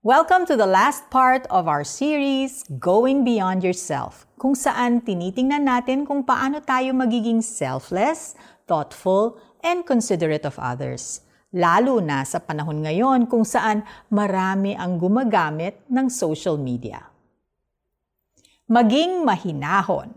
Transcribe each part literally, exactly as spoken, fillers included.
Welcome to the last part of our series, Going Beyond Yourself, kung saan tinitingnan natin kung paano tayo magiging selfless, thoughtful, and considerate of others. Lalo na sa panahon ngayon kung saan marami ang gumagamit ng social media. Maging mahinahon.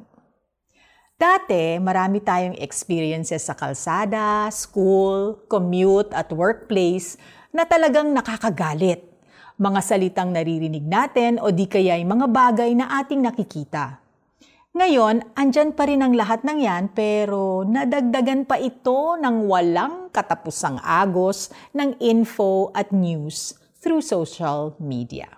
Dati, marami tayong experiences sa kalsada, school, commute, at workplace na talagang nakakagalit. Mga salitang naririnig natin o di kaya'y mga bagay na ating nakikita. Ngayon, andyan pa rin ang lahat ng yan pero nadagdagan pa ito ng walang katapusang agos ng info at news through social media.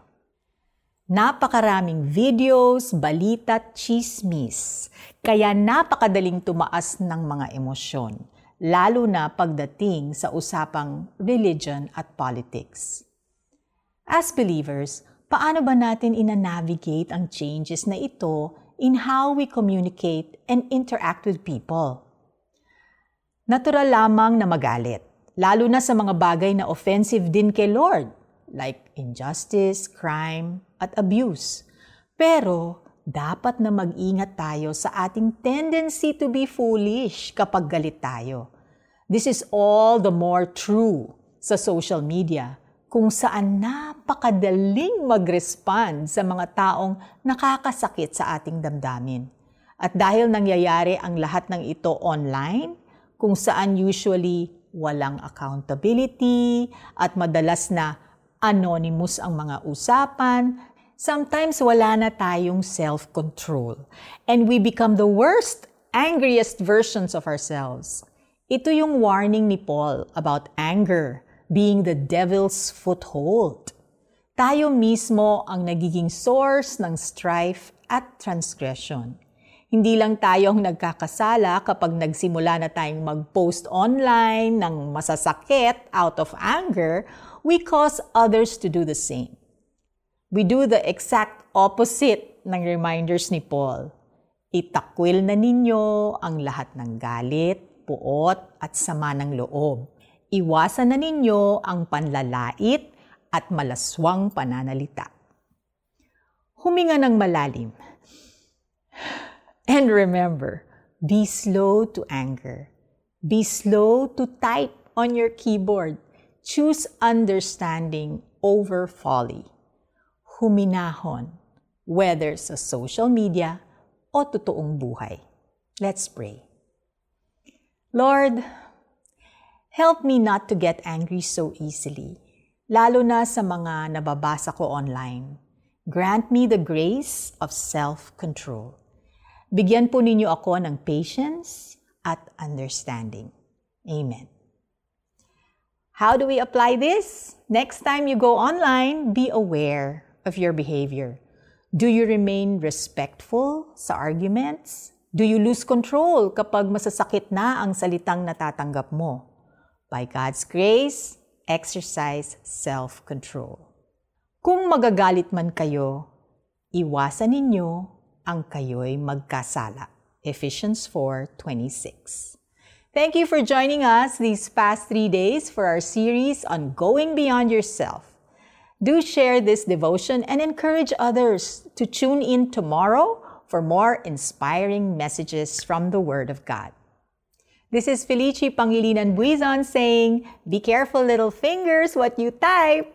Napakaraming videos, balita, chismis. Kaya napakadaling tumaas ng mga emosyon, lalo na pagdating sa usapang religion at politics. As believers, paano ba natin ina-navigate ang changes na ito in how we communicate and interact with people? Natural lamang na magalit, lalo na sa mga bagay na offensive din kay Lord, like injustice, crime, at abuse. Pero dapat na mag-ingat tayo sa ating tendency to be foolish kapag galit tayo. This is all the more true sa social media, kung saan napakadaling mag-respond sa mga taong nakakasakit sa ating damdamin. At dahil nangyayari ang lahat ng ito online, kung saan usually walang accountability at madalas na anonymous ang mga usapan, sometimes wala na tayong self-control. And we become the worst, angriest versions of ourselves. Ito yung warning ni Paul about anger being the devil's foothold. Tayo mismo ang nagiging source ng strife at transgression. Hindi lang tayong nagkakasala kapag nagsimula na tayong mag-post online ng masasakit out of anger, we cause others to do the same. We do the exact opposite ng reminders ni Paul. Itakwil na ninyo ang lahat ng galit, puot at sama ng loob. Iwasan na ninyo ang panlalait at malaswang pananalita. Huminga ng malalim. And remember, be slow to anger. Be slow to type on your keyboard. Choose understanding over folly. Huminahon, whether sa social media o totoong buhay. Let's pray. Lord, help me not to get angry so easily, lalo na sa mga nababasa ko online. Grant me the grace of self-control. Bigyan po ninyo ako ng patience at understanding. Amen. How do we apply this? Next time you go online, be aware of your behavior. Do you remain respectful sa arguments? Do you lose control kapag masasakit na ang salitang natatanggap mo? By God's grace, exercise self-control. Kung magagalit man kayo, iwasan ninyo ang kayo'y magkasala. Ephesians four twenty-six. Thank you for joining us these past three days for our series on Going Beyond Yourself. Do share this devotion and encourage others to tune in tomorrow for more inspiring messages from the Word of God. This is Felici Pangilinan Buizon saying, be careful little fingers what you type.